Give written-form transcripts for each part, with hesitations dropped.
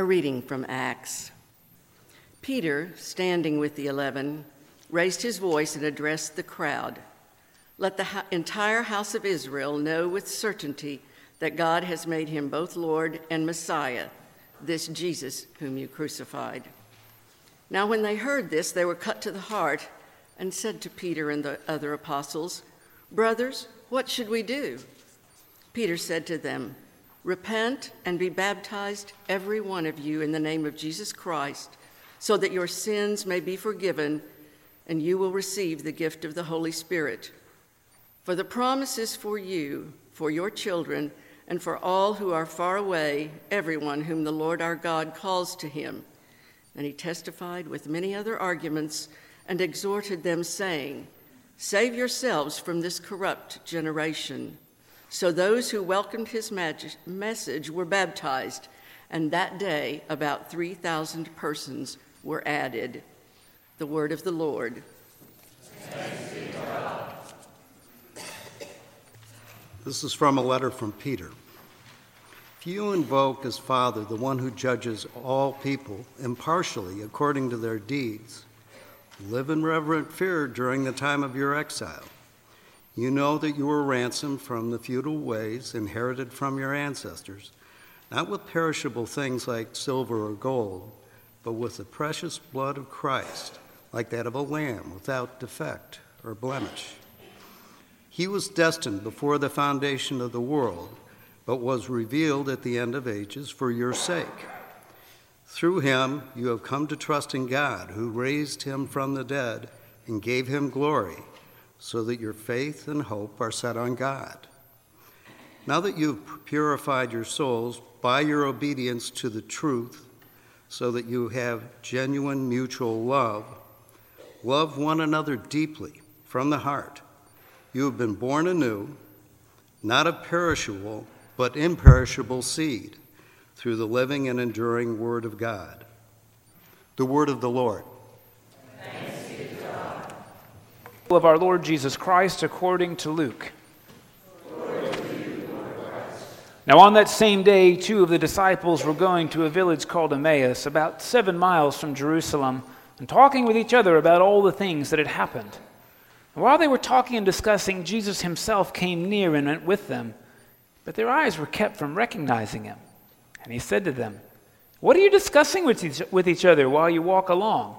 A reading from Acts. Peter, standing with the 11, raised his voice and addressed the crowd. Let the entire house of Israel know with certainty that God has made him both Lord and Messiah, this Jesus whom you crucified. Now when they heard this, they were cut to the heart and said to Peter and the other apostles, Brothers, what should we do? Peter said to them, Repent and be baptized, every one of you, in the name of Jesus Christ, so that your sins may be forgiven, and you will receive the gift of the Holy Spirit. For the promise is for you, for your children, and for all who are far away, everyone whom the Lord our God calls to him. And he testified with many other arguments and exhorted them, saying, Save yourselves from this corrupt generation. So those who welcomed his message were baptized, and that day about 3,000 persons were added. The word of the Lord. Thanks be to God. This is from a letter from Peter. If you invoke as Father the one who judges all people impartially according to their deeds, live in reverent fear during the time of your exile. You know that you were ransomed from the feudal ways inherited from your ancestors, not with perishable things like silver or gold, but with the precious blood of Christ, like that of a lamb without defect or blemish. He was destined before the foundation of the world, but was revealed at the end of ages for your sake. Through him you have come to trust in God, who raised him from the dead and gave him glory, so that your faith and hope are set on God. Now that you have purified your souls by your obedience to the truth, so that you have genuine mutual love, love one another deeply from the heart. You have been born anew, not of perishable, but imperishable seed, through the living and enduring Word of God. The Word of the Lord. Thanks be to God. Of our Lord Jesus Christ according to Luke. Glory to you, Lord Christ. Now on that same day, two of the disciples were going to a village called Emmaus, about 7 miles from Jerusalem, and talking with each other about all the things that had happened. And while they were talking and discussing, Jesus himself came near and went with them, but their eyes were kept from recognizing him. And he said to them, What are you discussing with each other while you walk along?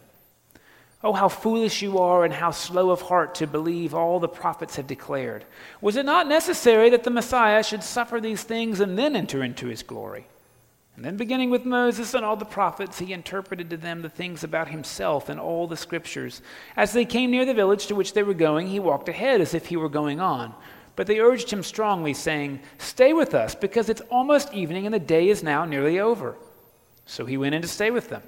Oh, how foolish you are and how slow of heart to believe all the prophets have declared. Was it not necessary that the Messiah should suffer these things and then enter into his glory? And then beginning with Moses and all the prophets, he interpreted to them the things about himself and all the scriptures. As they came near the village to which they were going, he walked ahead as if he were going on. But they urged him strongly, saying, Stay with us, because it's almost evening and the day is now nearly over. So he went in to stay with them.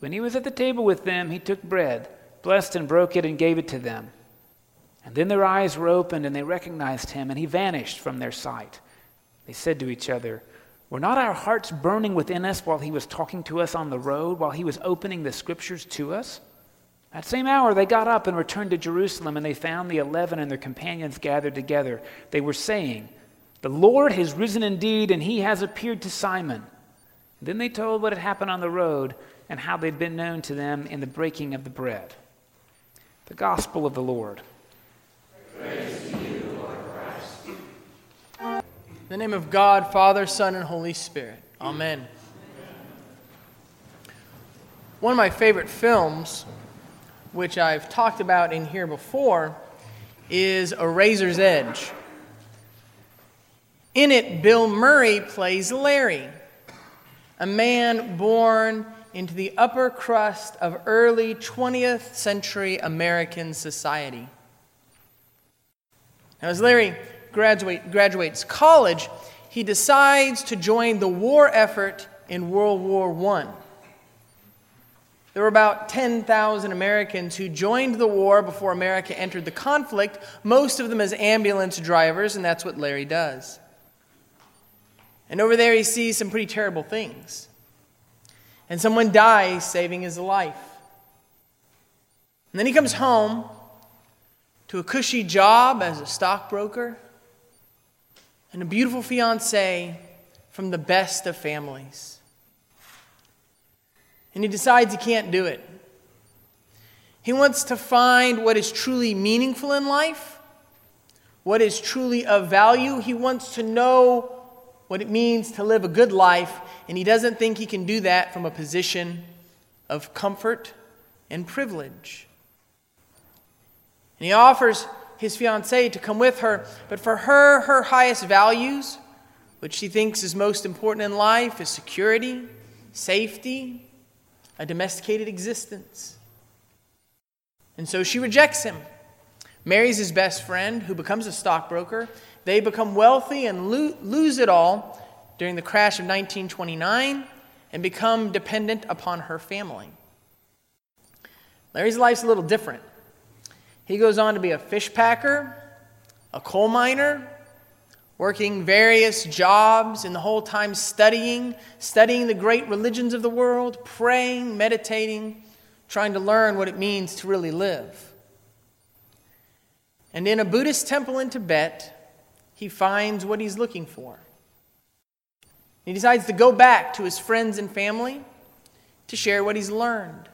When he was at the table with them, he took bread, blessed and broke it and gave it to them. And then their eyes were opened and they recognized him, and he vanished from their sight. They said to each other, Were not our hearts burning within us while he was talking to us on the road, while he was opening the scriptures to us? That same hour they got up and returned to Jerusalem, and they found the 11 and their companions gathered together. They were saying, The Lord has risen indeed, and he has appeared to Simon. And then they told what had happened on the road and how they'd been known to them in the breaking of the bread. The Gospel of the Lord. Praise to you. In the name of God, Father, Son, and Holy Spirit. Amen. One of my favorite films, which I've talked about in here before, is A Razor's Edge. In it, Bill Murray plays Larry, a man born into the upper crust of early 20th century American society. Now, as Larry graduates college, he decides to join the war effort in World War I. There were about 10,000 Americans who joined the war before America entered the conflict, most of them as ambulance drivers, and that's what Larry does. And over there he sees some pretty terrible things. And someone dies saving his life. And then he comes home to a cushy job as a stockbroker and a beautiful fiancée from the best of families. And he decides he can't do it. He wants to find what is truly meaningful in life, what is truly of value. He wants to know what it means to live a good life, and he doesn't think he can do that from a position of comfort and privilege. And he offers his fiancée to come with her, but for her, her highest values, which she thinks is most important in life, is security, safety, a domesticated existence. And so she rejects him, marries his best friend, who becomes a stockbroker. They become wealthy and lose it all during the crash of 1929 and become dependent upon her family. Larry's life's a little different. He goes on to be a fish packer, a coal miner, working various jobs, and the whole time studying the great religions of the world, praying, meditating, trying to learn what it means to really live. And in a Buddhist temple in Tibet, he finds what he's looking for. He decides to go back to his friends and family to share what he's learned.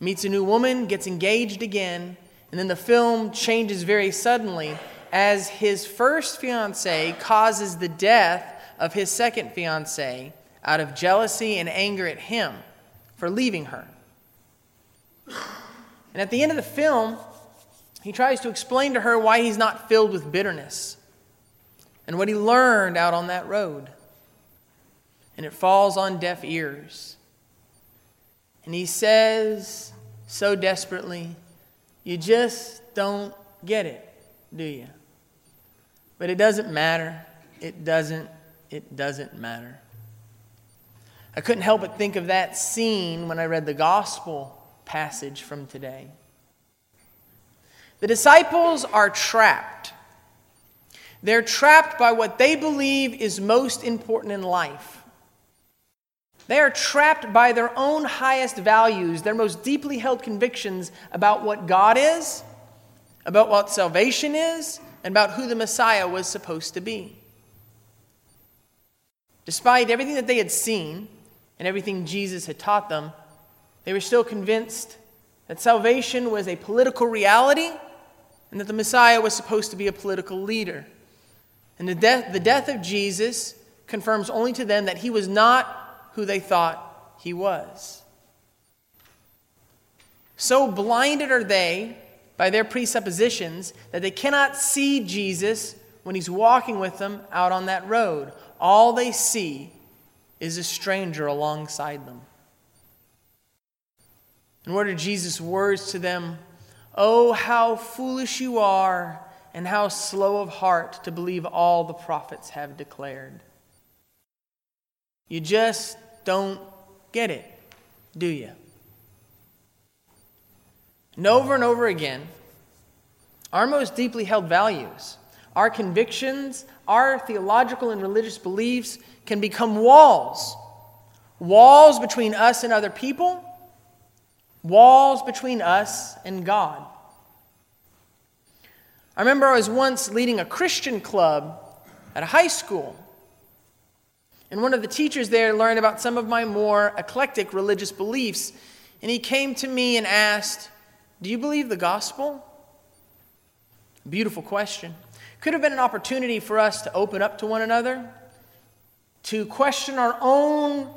Meets a new woman, gets engaged again, and then the film changes very suddenly as his first fiancée causes the death of his second fiancée out of jealousy and anger at him for leaving her. And at the end of the film, he tries to explain to her why he's not filled with bitterness and what he learned out on that road. And it falls on deaf ears. And he says so desperately, "You just don't get it, do you? But it doesn't matter. It doesn't matter." I couldn't help but think of that scene when I read the gospel passage from today. The disciples are trapped. They're trapped by what they believe is most important in life. They are trapped by their own highest values, their most deeply held convictions about what God is, about what salvation is, and about who the Messiah was supposed to be. Despite everything that they had seen and everything Jesus had taught them, they were still convinced that salvation was a political reality, and that the Messiah was supposed to be a political leader. And the death of Jesus confirms only to them that he was not who they thought he was. So blinded are they by their presuppositions that they cannot see Jesus when he's walking with them out on that road. All they see is a stranger alongside them. And what are Jesus' words to them? "Oh, how foolish you are, and how slow of heart to believe all the prophets have declared. You just don't get it, do you?" And over again, our most deeply held values, our convictions, our theological and religious beliefs can become walls. Walls between us and other people, walls between us and God. I remember I was once leading a Christian club at a high school, and one of the teachers there learned about some of my more eclectic religious beliefs, and he came to me and asked, "Do you believe the gospel?" Beautiful question. Could have been an opportunity for us to open up to one another, to question our own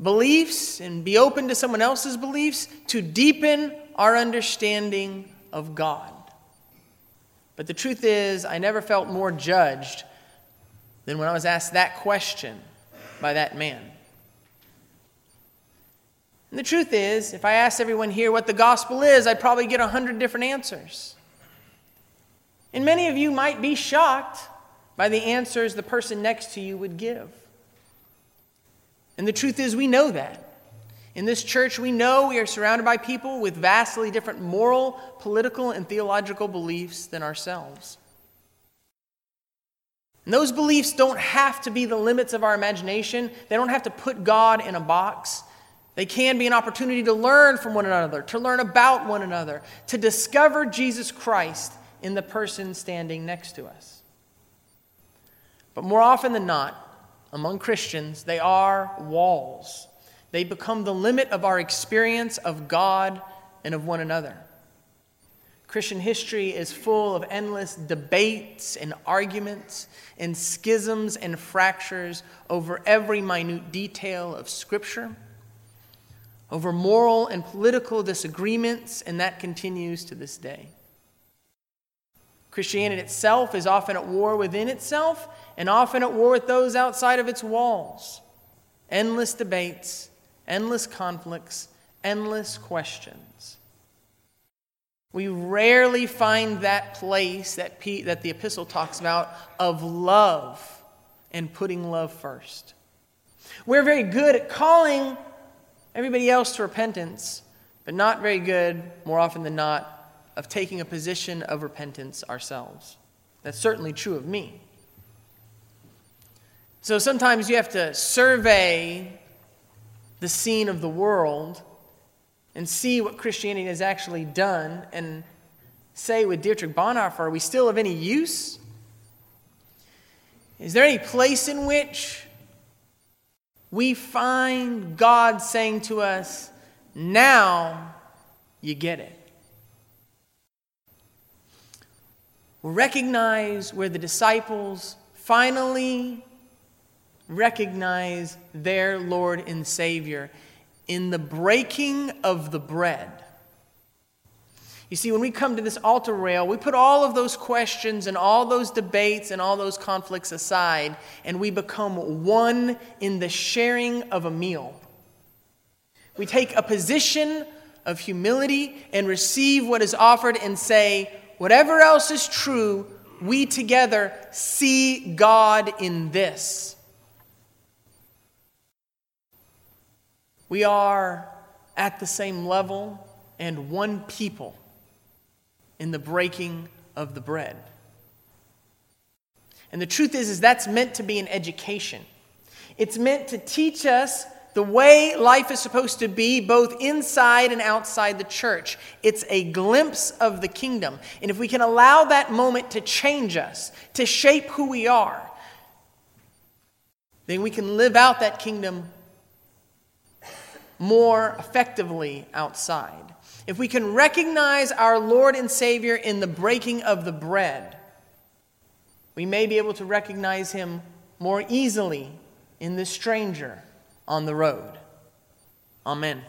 beliefs and be open to someone else's beliefs, to deepen our understanding of God. But the truth is, I never felt more judged than when I was asked that question by that man. And the truth is, if I asked everyone here what the gospel is, I'd probably get 100 different answers. And many of you might be shocked by the answers the person next to you would give. And the truth is, we know that. In this church, we know we are surrounded by people with vastly different moral, political, and theological beliefs than ourselves. And those beliefs don't have to be the limits of our imagination. They don't have to put God in a box. They can be an opportunity to learn from one another, to learn about one another, to discover Jesus Christ in the person standing next to us. But more often than not, among Christians, they are walls. They become the limit of our experience of God and of one another. Christian history is full of endless debates and arguments and schisms and fractures over every minute detail of Scripture, over moral and political disagreements, and that continues to this day. Christianity itself is often at war within itself and often at war with those outside of its walls. Endless debates, endless conflicts, endless questions. We rarely find that place that the epistle talks about of love and putting love first. We're very good at calling everybody else to repentance, but not very good, more often than not, of taking a position of repentance ourselves. That's certainly true of me. So sometimes you have to survey the scene of the world and see what Christianity has actually done and say with Dietrich Bonhoeffer, are we still of any use? Is there any place in which we find God saying to us, now you get it? We'll recognize where the disciples finally recognize their Lord and Savior in the breaking of the bread. You see, when we come to this altar rail, we put all of those questions and all those debates and all those conflicts aside, and we become one in the sharing of a meal. We take a position of humility and receive what is offered and say, whatever else is true, we together see God in this. We are at the same level and one people in the breaking of the bread. And the truth is that's meant to be an education. It's meant to teach us the way life is supposed to be, both inside and outside the church. It's a glimpse of the kingdom. And if we can allow that moment to change us, to shape who we are, then we can live out that kingdom more effectively outside. If we can recognize our Lord and Savior in the breaking of the bread, we may be able to recognize Him more easily in the stranger on the road. Amen.